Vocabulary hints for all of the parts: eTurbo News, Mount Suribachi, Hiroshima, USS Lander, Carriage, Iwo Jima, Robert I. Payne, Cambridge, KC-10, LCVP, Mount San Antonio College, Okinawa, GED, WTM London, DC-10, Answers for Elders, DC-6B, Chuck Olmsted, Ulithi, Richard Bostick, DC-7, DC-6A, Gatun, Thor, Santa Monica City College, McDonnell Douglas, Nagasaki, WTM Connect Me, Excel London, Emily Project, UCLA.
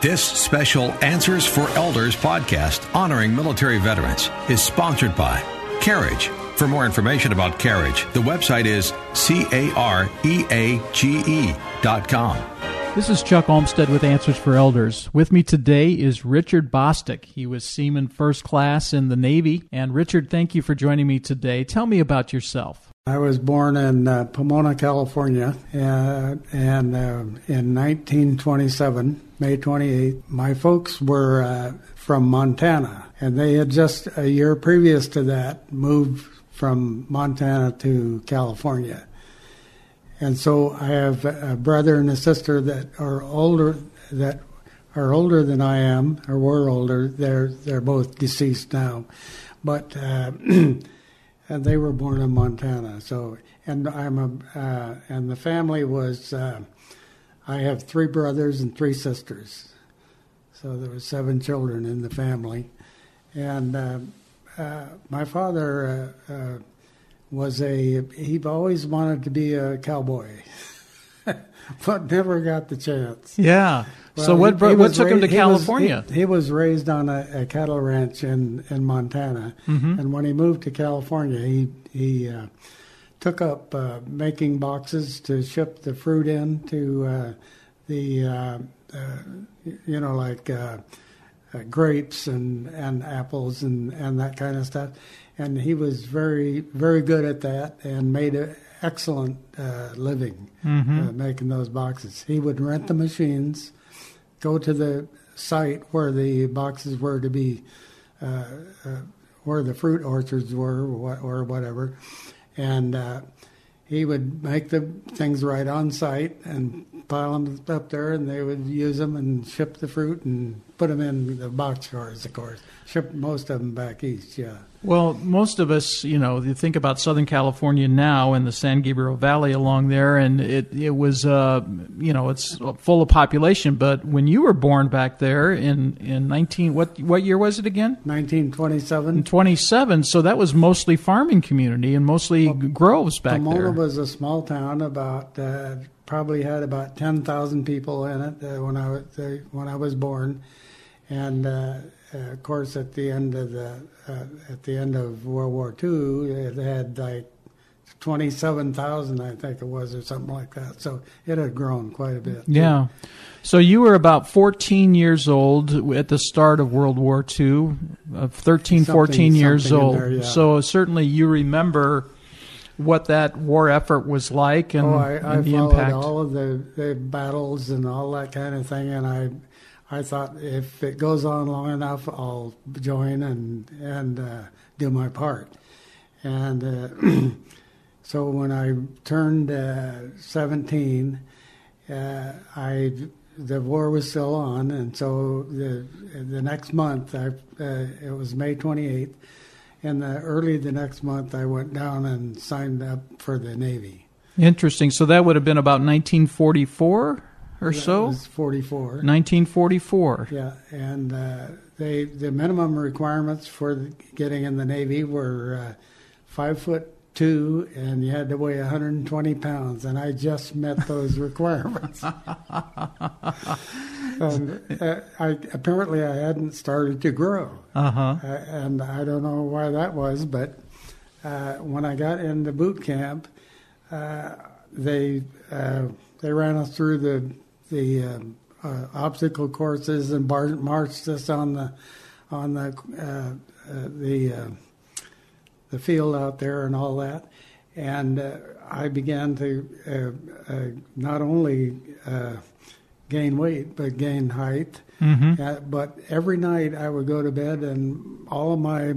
This special Answers for Elders podcast honoring military veterans is sponsored by Carriage. For more information about Carriage, the website is careage.com. This is Chuck Olmsted with Answers for Elders. With me today is Richard Bostick. He was Seaman First Class in the Navy. And Richard, thank you for joining me today. Tell me about yourself. I was born in Pomona, California, in 1927, May 28. My folks were from Montana, and they had just a year previous to that moved from Montana to California. And so I have a brother and a sister that are older than I am, or were older. They're both deceased now, but and they were born in Montana. So and the family was I have three brothers and three sisters, so there were seven children in the family, and my father. He always wanted to be a cowboy, but never got the chance. Yeah. Well, so what took him to California? He was raised on a cattle ranch in Montana, mm-hmm. and when he moved to California, he took up making boxes to ship the fruit in to grapes and apples and that kind of stuff. And he was very, very good at that and made an excellent living mm-hmm. Making those boxes. He would rent the machines, go to the site where the boxes were to be, where the fruit orchards were or whatever, and he would make the things right on site and pile them up there, and they would use them and ship the fruit and put them in the box cars, of course. Shipped most of them back east, yeah. Well, most of us, you think about Southern California now and the San Gabriel Valley along there, and it was, it's full of population. But when you were born back there in what year was it again? 1927. In 27. So that was mostly farming community and mostly groves back Pomona there. Pomona was a small town, probably had about 10,000 people in it when I was born, and. Of course, at the end of World War II, it had like 27,000, I think it was, or something like that. So it had grown quite a bit. Yeah. Too. So you were about 14 years old at the start of World War II, 14 years old. There, yeah. So certainly you remember what that war effort was like and the impact. I followed all of the battles and all that kind of thing, and I thought if it goes on long enough, I'll join and do my part. And so when I turned 17, the war was still on, and so the next month, it was May 28th, and the next month I went down and signed up for the Navy. Interesting. So that would have been about 1944. Or yeah, so? It was 44. 1944. Yeah, and the minimum requirements for getting in the Navy were 5'2", and you had to weigh 120 pounds, and I just met those requirements. Apparently I hadn't started to grow, and I don't know why that was, but when I got into boot camp, they ran us through the obstacle courses and marched us on the field out there and all that, and I began to not only gain weight but gain height. Mm-hmm. But every night I would go to bed and all of my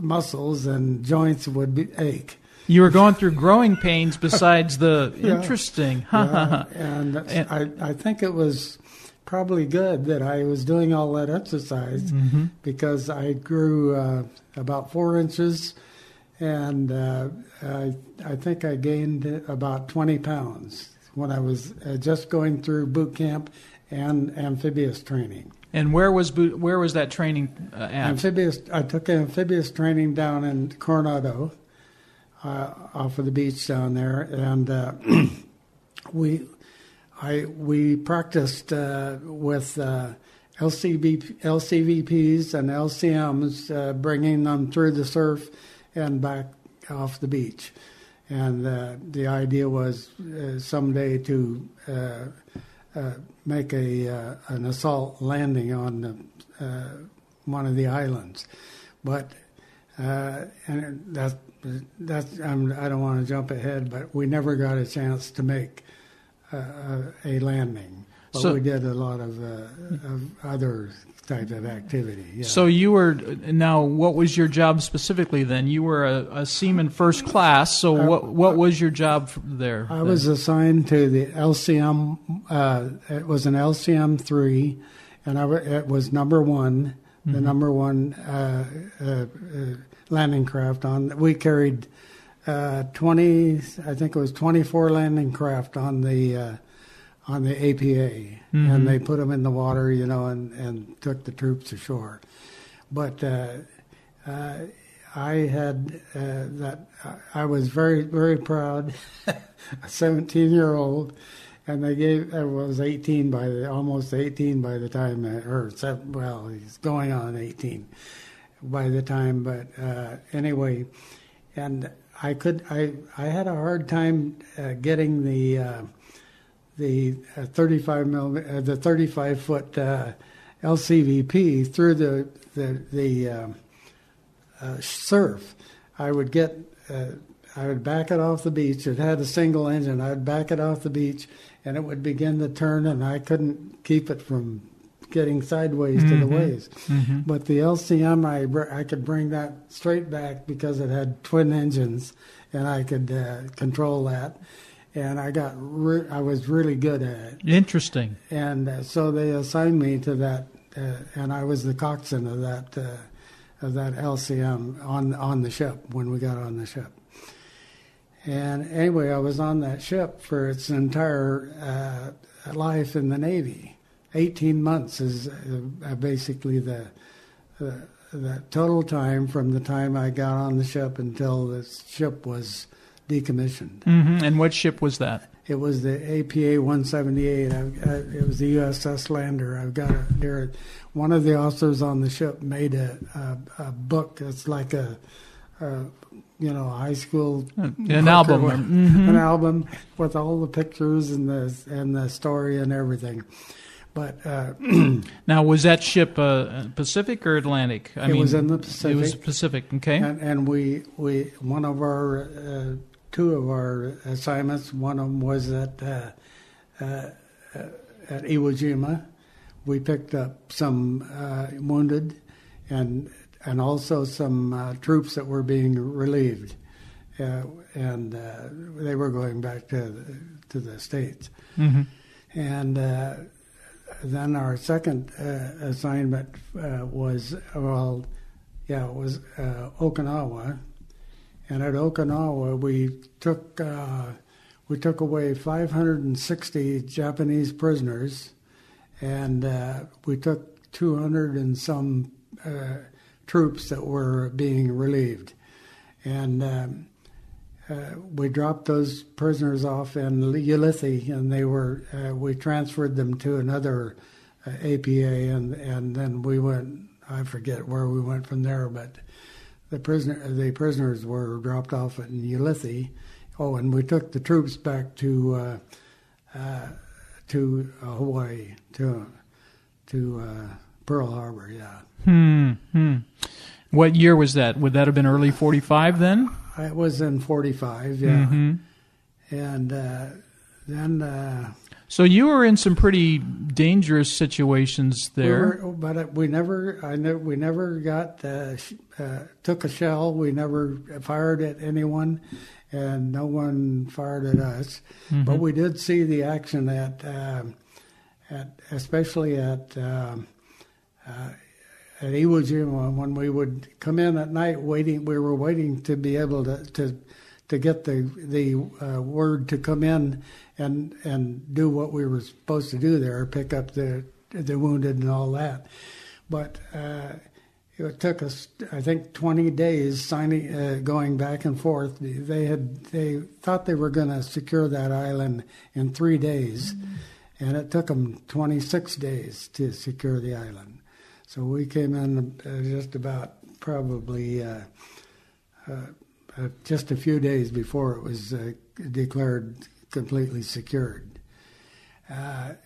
muscles and joints would ache. You were going through growing pains besides the interesting. Yeah. And I think it was probably good that I was doing all that exercise mm-hmm. because I grew about 4 inches, and I think I gained about 20 pounds when I was just going through boot camp and amphibious training. And where was that training at? I took amphibious training down in Coronado. Off of the beach down there, and We practiced with LCVPs and LCMs, bringing them through the surf and back off the beach. And the idea was someday to make an assault landing on one of the islands. But and that's I don't want to jump ahead, but we never got a chance to make a landing. But so, we did a lot of other types of activity. Yeah. So you were, now what was your job specifically then? You were a seaman first class, so what was your job there? I was assigned to the LCM, it was an LCM-3, and it was number one, mm-hmm. the number one landing craft. We carried 24 landing craft on the APA, mm-hmm. and they put them in the water, you know, and took the troops ashore. But I had that, I was very, very proud, a 17-year-old, and they gave, I was 18 by the, almost 18 by the time, or seven, well, he's going on 18 by the time, but anyway, and I had a hard time getting the 35-foot LCVP through the surf. I would back it off the beach. It had a single engine. I'd back it off the beach, and it would begin to turn, and I couldn't keep it from getting sideways mm-hmm. to the waves. Mm-hmm. But the LCM, I could bring that straight back because it had twin engines, and I could control that. And I was really good at it. Interesting. And so they assigned me to that, and I was the coxswain of that LCM on the ship when we got on the ship. And anyway, I was on that ship for its entire life in the Navy. 18 months is basically the total time from the time I got on the ship until the ship was decommissioned. Mm-hmm. And what ship was that? It was the APA 178. It was the USS Lander. I've got it there. One of the officers on the ship made a book. It's like a high school an album, mm-hmm. an album with all the pictures and the story and everything. But now, was that ship Pacific or Atlantic? It was in the Pacific. It was Pacific, okay. And we one of our two of our assignments. One of them was at Iwo Jima. We picked up some wounded, and also some troops that were being relieved, and they were going back to the States, mm-hmm. and. Then our second assignment was Okinawa, and at Okinawa we took away 560 Japanese prisoners, and we took 200 and some troops that were being relieved, and we dropped those prisoners off in Ulithi, and they were. We transferred them to another APA, and then we went. I forget where we went from there, but the prisoners were dropped off in Ulithi. Oh, and we took the troops back to Hawaii, to Pearl Harbor. Yeah. Hmm. What year was that? Would that have been early 45 then? It was in 45, yeah. Mm-hmm. And then... so you were in some pretty dangerous situations there. We never got... took a shell. We never fired at anyone, and no one fired at us. Mm-hmm. But we did see the action at Iwo Jima, when we would come in at night, we were waiting to be able to get the word to come in and do what we were supposed to do there, pick up the wounded and all that. But it took us, I think, 20 days going back and forth. They thought they were going to secure that island in 3 days, mm-hmm. and it took them 26 days to secure the island. So we came in just about probably just a few days before it was declared completely secured. But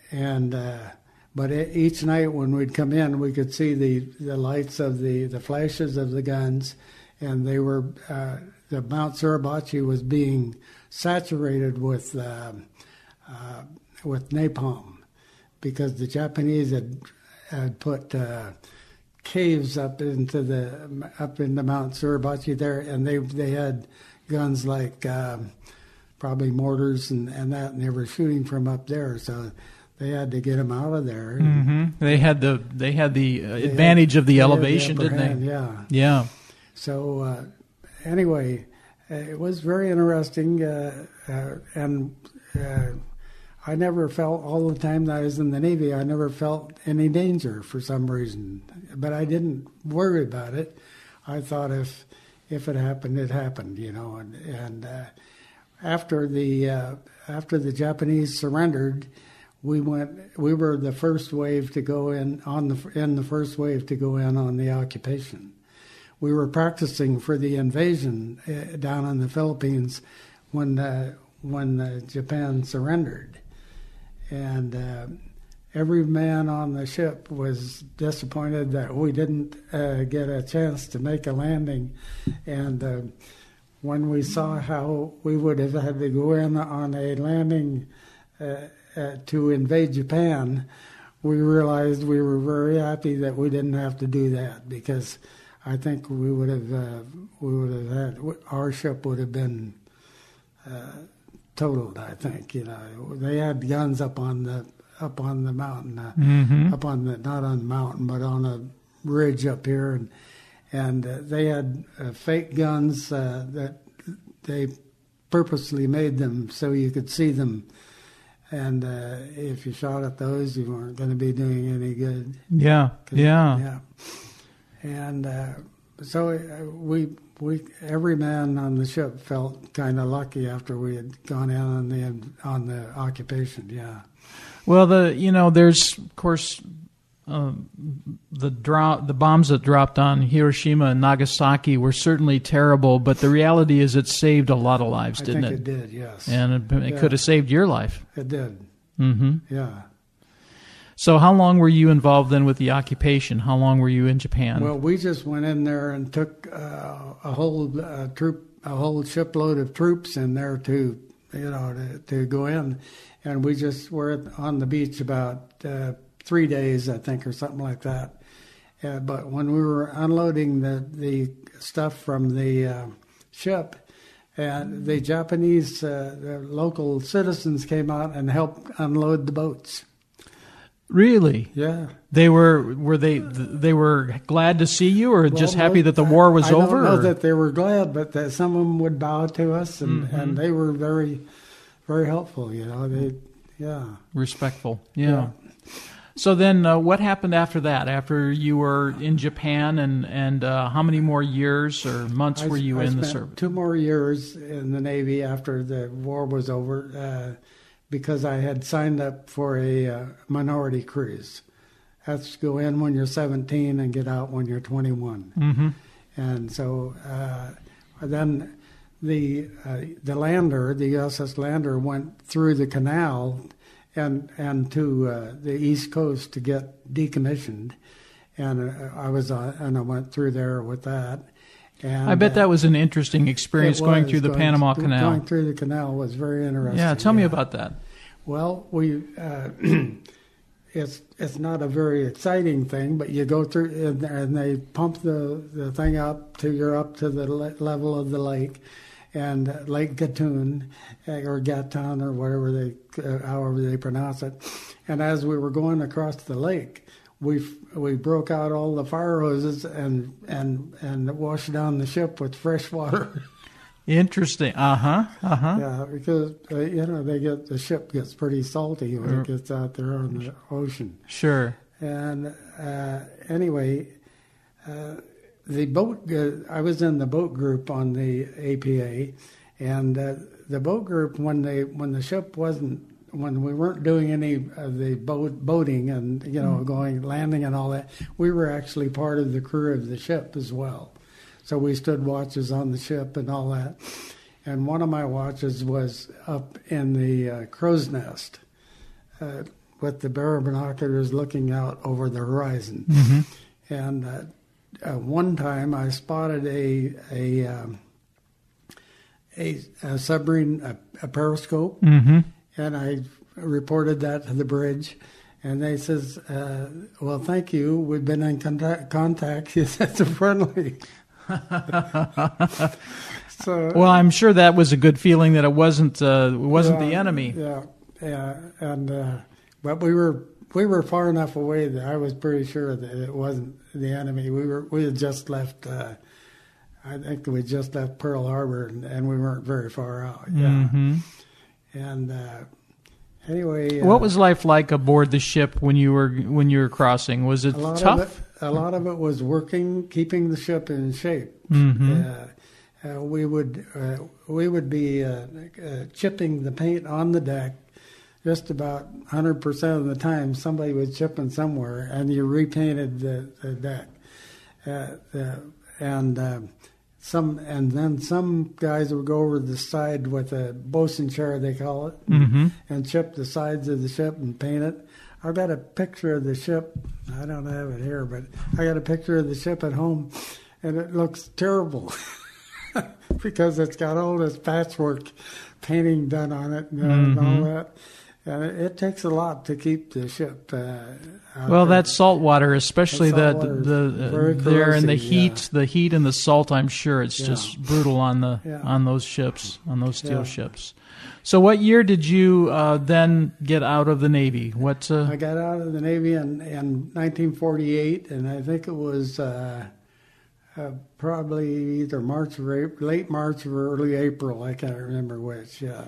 each night when we'd come in, we could see the lights of the flashes of the guns, and they were the Mount Suribachi was being saturated with napalm, because the Japanese had put caves up into Mount Suribachi there, and they had guns like probably mortars and that, and they were shooting from up there, so they had to get them out of there. Mm-hmm. They had the advantage of the elevation, didn't they? Yeah. So anyway, it was very interesting, and I never felt, all the time that I was in the Navy, I never felt any danger for some reason. But I didn't worry about it. I thought if it happened, it happened, you know. And after the Japanese surrendered, we were the first wave to go in on the occupation. We were practicing for the invasion down in the Philippines when Japan surrendered. And every man on the ship was disappointed that we didn't get a chance to make a landing. And when we saw how we would have had to go in on a landing to invade Japan, we realized we were very happy that we didn't have to do that, because I think our ship would have been totaled, I think. You know, they had guns up on the mountain, mm-hmm. not on the mountain, but on a ridge up here, and they had fake guns that they purposely made them so you could see them, and if you shot at those, you weren't going to be doing any good. Yeah. And so we every man on the ship felt kind of lucky after we had gone in on the occupation. Yeah. Well, there's of course the bombs that dropped on Hiroshima and Nagasaki were certainly terrible, but the reality is it saved a lot of lives, didn't it? I think it did, yes. And it could have saved your life. It did. Mm-hmm. Yeah. So how long were you involved then with the occupation? How long were you in Japan? Well, we just went in there and took a whole shipload of troops in there to go in, and we just were on the beach about 3 days, I think, or something like that. But when we were unloading the stuff from the ship, and the Japanese the local citizens came out and helped unload the boats. Really? Yeah. They were glad to see you, or just happy that the war was over? I don't know that they were glad, but that some of them would bow to us, and they were very, very helpful. You know, respectful. Yeah. So then, what happened after that? After you were in Japan, and how many more years or months were you in the service? 2 more years in the Navy after the war was over. Because I had signed up for a minority cruise. That's to go in when you're 17 and get out when you're 21. Mm-hmm. And so then the Lander, the USS Lander, went through the canal and to the East Coast to get decommissioned. And I went through there with that. And I bet that was an interesting experience going through the Panama Canal. Going through the canal was very interesting. Yeah, tell me about that. Well, we it's not a very exciting thing, but you go through and they pump the thing up to you're up to the level of the lake, and Lake Gatun or Gatun or whatever however they pronounce it. And as we were going across the lake, we broke out all the fire hoses and washed down the ship with fresh water. Interesting. Yeah, because the ship gets pretty salty when it gets out there on the ocean. Sure. And anyway, the boat. I was in the boat group on the APA, and the boat group when the ship wasn't when we weren't doing any of the boating and, you know, going landing and all that, we were actually part of the crew of the ship as well. So we stood watches on the ship and all that. And one of my watches was up in the crow's nest with the barrel binoculars looking out over the horizon. Mm-hmm. And one time I spotted a submarine, a periscope, mm-hmm. and I reported that to the bridge. And they says, well, thank you. We've been in contact. He said, it's friendly. So, well, I'm sure that was a good feeling that it wasn't the enemy. Yeah, yeah, and but we were far enough away that I was pretty sure that it wasn't the enemy. We had just left. I think we just left Pearl Harbor, and we weren't very far out. Yeah, mm-hmm. And anyway, what was life like aboard the ship when you were crossing? Was it tough? A lot of it was working, keeping the ship in shape. Mm-hmm. We would be chipping the paint on the deck just about 100% of the time. Somebody was chipping somewhere, and you repainted the deck. And then some guys would go over the side with a bosun chair, they call it, mm-hmm. and chip the sides of the ship and paint it. I got a picture of the ship. I don't have it here, but I got a picture of the ship at home, and it looks terrible. Because it's got all this patchwork painting done on it and all that. And it takes a lot to keep the ship out. Well, that salt water, especially the there and the heat, yeah. the heat and the salt, I'm sure it's yeah. just brutal on the yeah. on those ships, on those steel yeah. ships. So what year did you then get out of the Navy? What I got out of the Navy in 1948, and I think it was probably either March or April, late March or early April. I can't remember which. Yeah,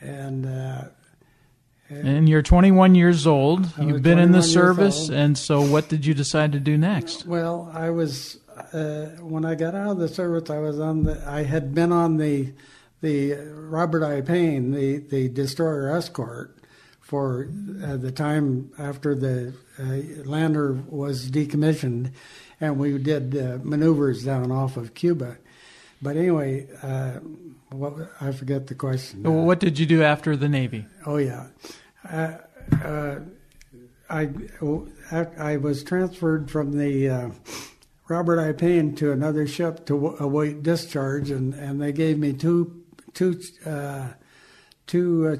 and you're 21 years old. You've been in the service, and so what did you decide to do next? Well, I was when I got out of the service, I was on the. I had been on the Robert I. Payne, the destroyer escort, for the time after the Lander was decommissioned. And we did maneuvers down off of Cuba. But anyway, I forget the question. Well, what did you do after the Navy? Oh, yeah. I was transferred from the Robert I. Payne to another ship to await discharge, and they gave me two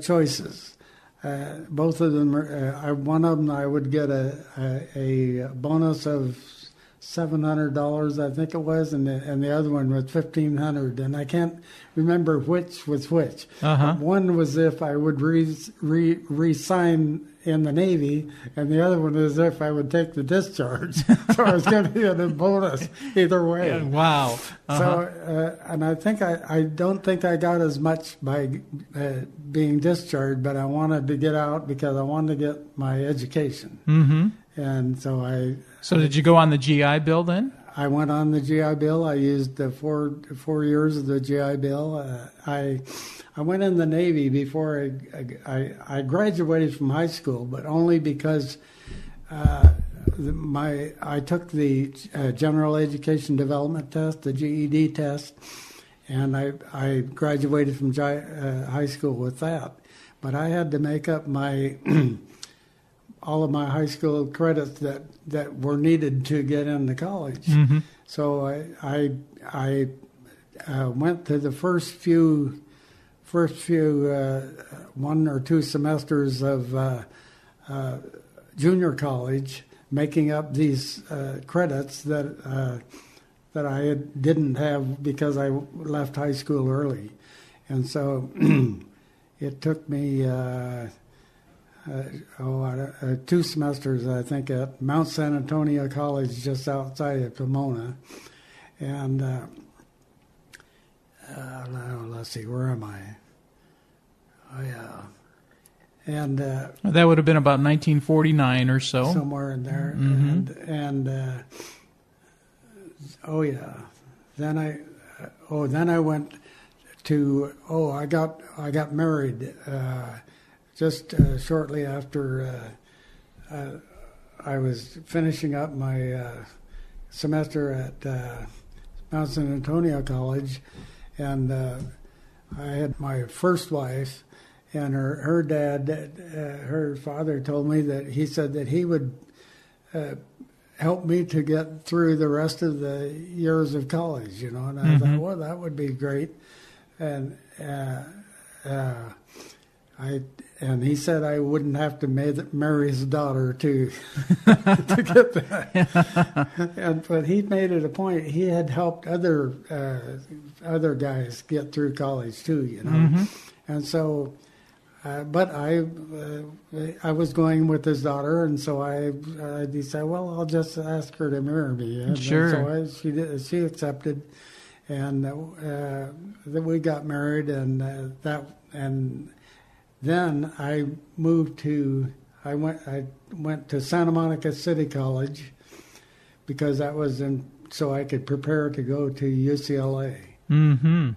choices. Both of them, one of them I would get a bonus of $700, I think it was, and the other one was $1,500, and I can't remember which was which. Uh-huh. One was if I would re-sign in the Navy, and the other one is if I would take the discharge. So I was going to get a bonus either way. Yeah, wow. Uh-huh. So, and I think I don't think I got as much by being discharged, but I wanted to get out because I wanted to get my education. Mm-hmm. And so So did you go on the GI Bill then? I went on the GI Bill. I used the four years of the GI Bill. I went in the Navy before I graduated from high school, but only because I took the General Education Development Test, the GED test, and I graduated from high school with that. But I had to make up my all of my high school credits that were needed to get into college. Mm-hmm. So I went to the first few 1 or 2 semesters of junior college, making up these credits that I didn't have because I left high school early, and so it took me. 2 semesters, I think, at Mount San Antonio College, just outside of Pomona. And let's see, where am I? Oh, yeah. And that would have been about 1949 or so. Somewhere in there. Mm-hmm. And oh, yeah. Then I went to, I got married just shortly after I was finishing up my semester at Mount San Antonio College, and I had my first wife, and her dad, her father told me that he said that he would help me to get through the rest of the years of college, you know, and I thought, well, that would be great. And and he said I wouldn't have to marry his daughter to get that. And, but he made it a point. He had helped other guys get through college too, you know. And so, but I was going with his daughter, and so I decided, well, I'll just ask her to marry me. And so she accepted, and then we got married, and then I moved to I went to Santa Monica City College, because that was in, so I could prepare to go to UCLA. And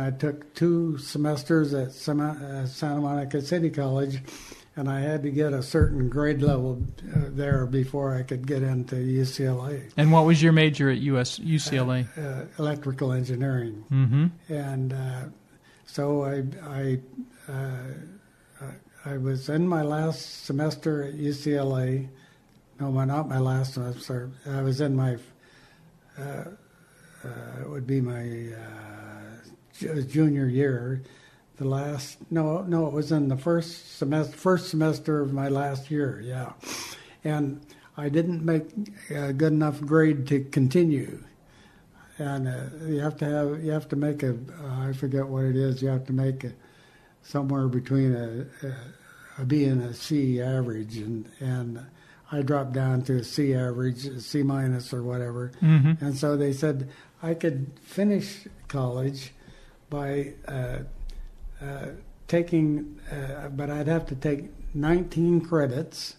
I took 2 semesters at Santa Monica City College, and I had to get a certain grade level there before I could get into UCLA. And what was your major at UCLA? Electrical engineering. And so I was in my last semester at UCLA. No, not my last semester. I was in my, it would be my junior year. The last, no, it was in the first semester of my last year, yeah. And I didn't make a good enough grade to continue. And you have to make a, I forget what it is, you have to make a, somewhere between a B and a C average, and I dropped down to a C average, a C minus or whatever. And so they said I could finish college by taking, but I'd have to take 19 credits,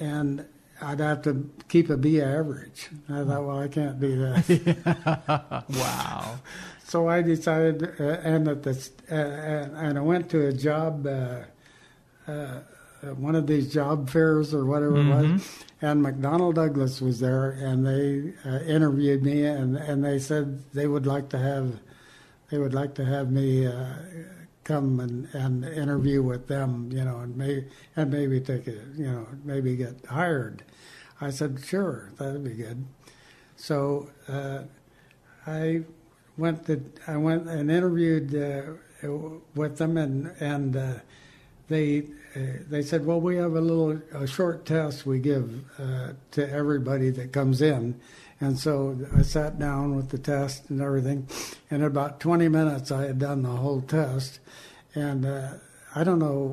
and I'd have to keep a B average. And I thought, well, I can't do that. Wow. So I decided, and I went to a job, one of these job fairs or whatever it was, and McDonnell Douglas was there, and they interviewed me, and they said they would like to have me come and interview with them, you know, and maybe take it, you know, maybe get hired. I said, sure, that'd be good. So I went and interviewed with them, and they said, well, we have a short test we give to everybody that comes in. And so I sat down with the test and everything, and in about 20 minutes I had done the whole test, and I don't know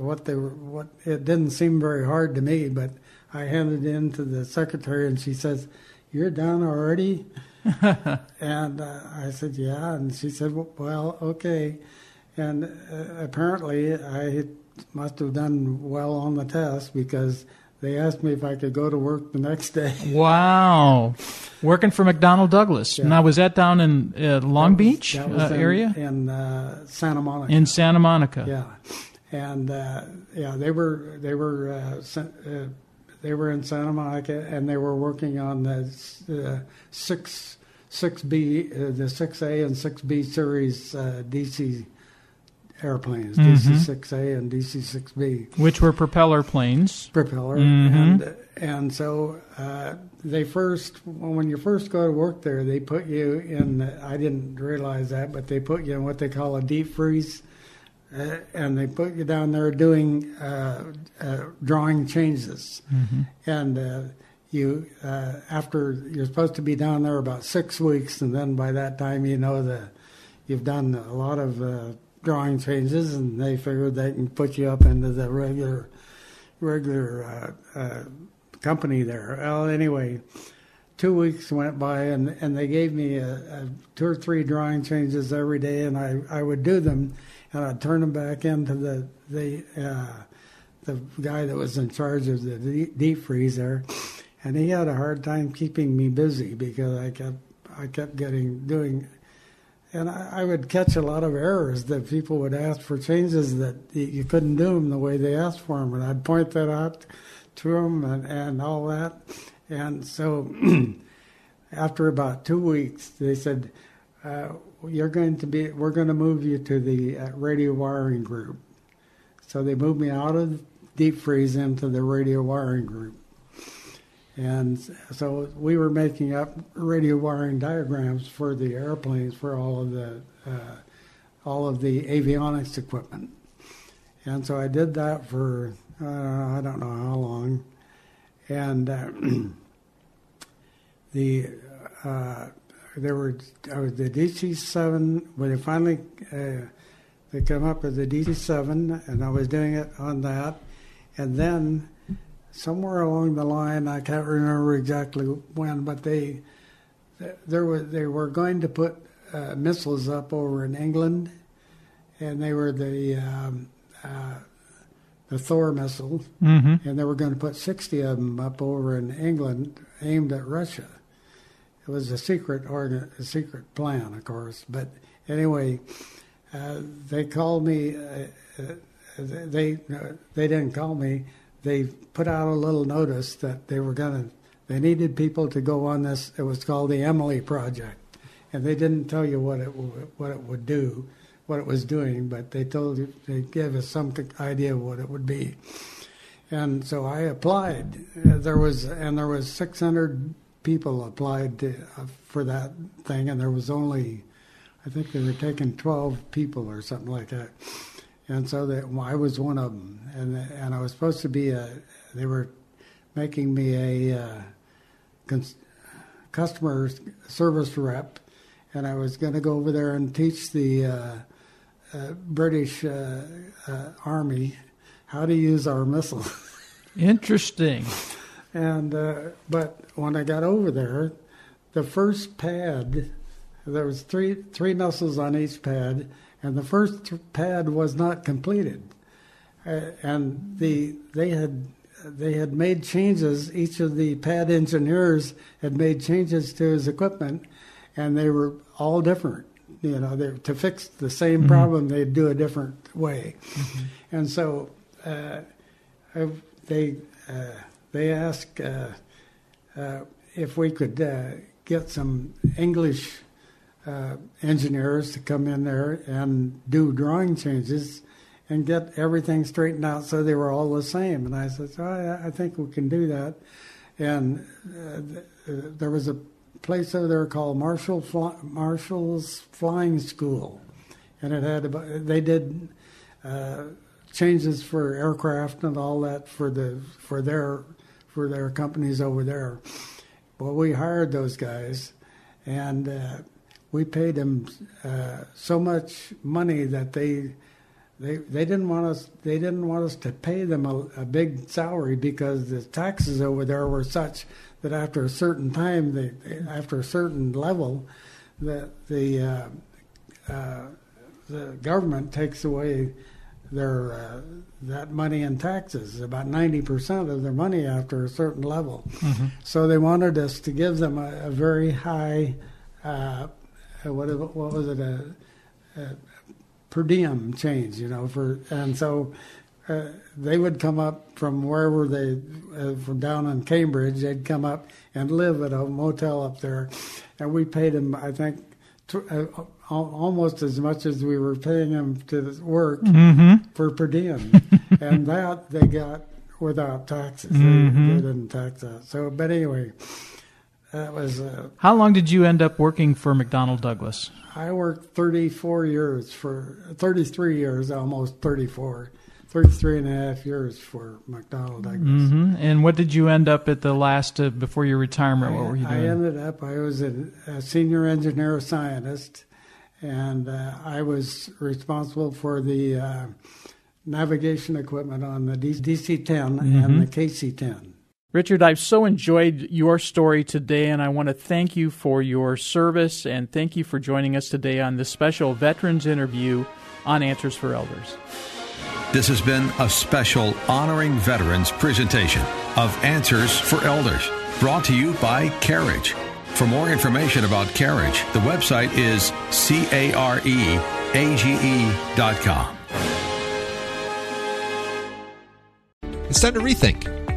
what they were. What it didn't seem very hard to me, but I handed it in to the secretary, and she says, "You're done already?" And I said, "Yeah," and she said, "Well, okay." And apparently I must have done well on the test, because they asked me if I could go to work the next day. Wow. Working for McDonnell Douglas. Yeah. Now, was that down in Long Beach area? In Santa Monica. In Santa Monica. Yeah. And yeah, they were in Santa Monica, and they were working on the 6B, the 6A and 6B series DC airplanes, DC-6A and DC-6B. Which were propeller planes. Propeller. And so when you first go to work there, they put you in, I didn't realize that, but they put you in what they call a deep freeze, and they put you down there doing, drawing changes. And you're supposed to be down there about 6 weeks, and then by that time you know you've done a lot of drawing changes, and they figured they can put you up into the regular company there. Well, anyway, 2 weeks went by, and they gave me a 2 or 3 drawing changes every day, and I would do them, and I'd turn them back into the guy that was in charge of the deep freeze there, and he had a hard time keeping me busy, because I kept doing And I would catch a lot of errors that people would ask for changes that you couldn't do them the way they asked for them. And I'd point that out to them and all that. And so after about 2 weeks, they said, we're going to move you to the radio wiring group. So they moved me out of deep freeze into the radio wiring group. And so we were making up radio wiring diagrams for the airplanes for all of the avionics equipment. And so I did that for I don't know how long. And there was the DC-7 when they finally they came up with the DC-7, and I was doing it on that, and then. Somewhere along the line, I can't remember exactly when, but they were going to put missiles up over in England, and they were the Thor missiles, mm-hmm. and they were going to put 60 of them up over in England, aimed at Russia. It was a secret plan, of course. But anyway, they called me. They didn't call me. They put out a little notice that they needed people to go on this. It was called the Emily Project, and they didn't tell you what it was doing, but they gave us some idea of what it would be. And so I applied. There was 600 people applied for that thing, and there was only, I think they were taking 12 people or something like that. And so I was one of them, and I was supposed to be they were making me a customer service rep, and I was going to go over there and teach the British Army how to use our missiles. Interesting. And but when I got over there, the first pad, there was three missiles on each pad. And the first pad was not completed, and they had made changes. Each of the pad engineers had made changes to his equipment, and they were all different. You know, to fix the same mm-hmm. problem, they'd do a different way. Mm-hmm. And so they asked if we could get some English. Engineers to come in there and do drawing changes and get everything straightened out so they were all the same. And I said, I think we can do that. And there was a place over there called Marshall's Flying School. And it had they did changes for aircraft and all that for their companies over there. Well, we hired those guys, and we paid them so much money that they didn't want us to pay them a big salary because the taxes over there were such that after a certain time, after a certain level, that the government takes away their that money in taxes, about 90% of their money after a certain level. Mm-hmm. So they wanted us to give them a very high. What was it, a per diem change, you know, and so they would come up from wherever from down in Cambridge, they'd come up and live at a motel up there, and we paid them, I think, almost as much as we were paying them to work mm-hmm. for per diem, and that they got without taxes, mm-hmm. they didn't tax that, so, but anyway... That was. How long did you end up working for McDonnell Douglas? I worked 33 years, almost 33 and a half years for McDonnell Douglas. Mm-hmm. And what did you end up at the last, before your retirement, what were you doing? I was a senior engineer scientist, and I was responsible for the navigation equipment on the DC-10 mm-hmm. and the KC-10. Richard, I've so enjoyed your story today, and I want to thank you for your service and thank you for joining us today on this special Veterans Interview on Answers for Elders. This has been a special Honoring Veterans presentation of Answers for Elders, brought to you by Carriage. For more information about Carriage, the website is careage.com. It's time to rethink,